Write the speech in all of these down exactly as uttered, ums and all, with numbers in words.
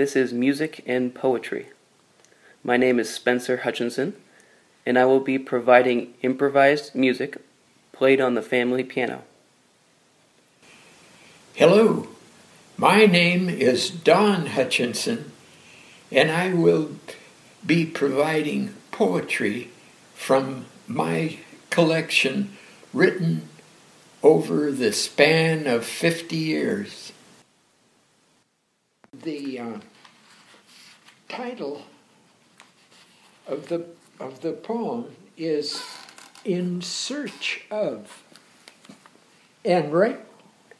This is Music and Poetry. My name is Spencer Hutchinson, and I will be providing improvised music played on the family piano. Hello, my name is Don Hutchinson, and I will be providing poetry from my collection written over the span of fifty years. The uh, title of the of the poem is "In Search of," and right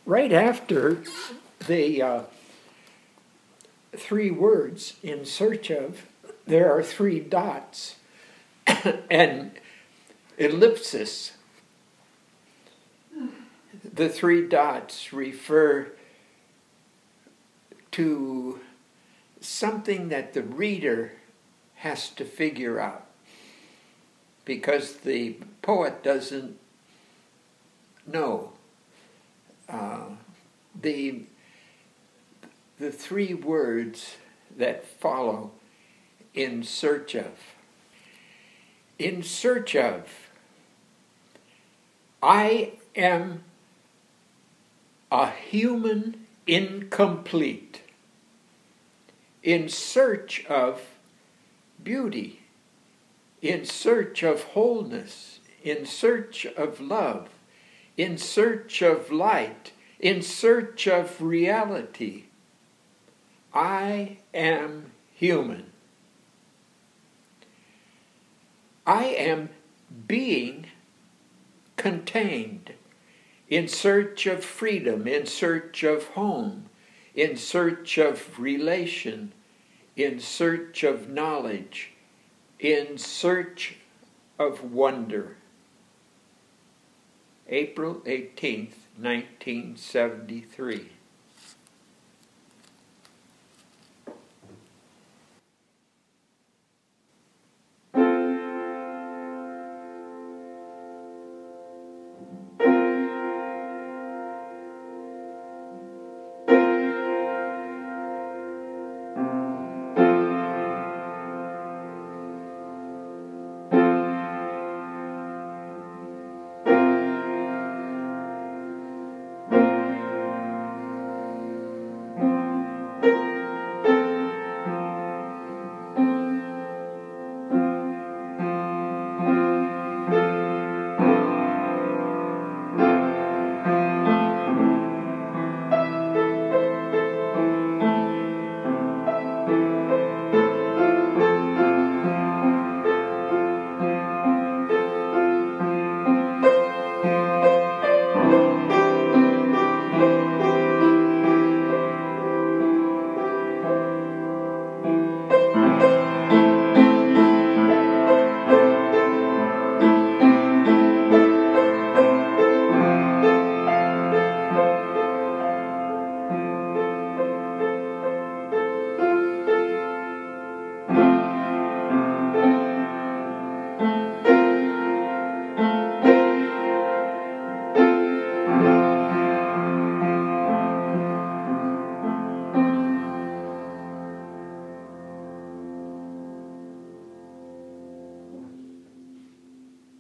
right after the uh, three words "in search of," there are three dots and ellipsis. The three dots refer to something that the reader has to figure out, because the poet doesn't know. Uh, the, the three words that follow "in search of." In search of. I am a human incomplete, in search of beauty, in search of wholeness, in search of love, in search of light, in search of reality. I am human. I am being contained, in search of freedom, in search of home, in search of relation, in search of knowledge, in search of wonder. April eighteenth, nineteen seventy-three.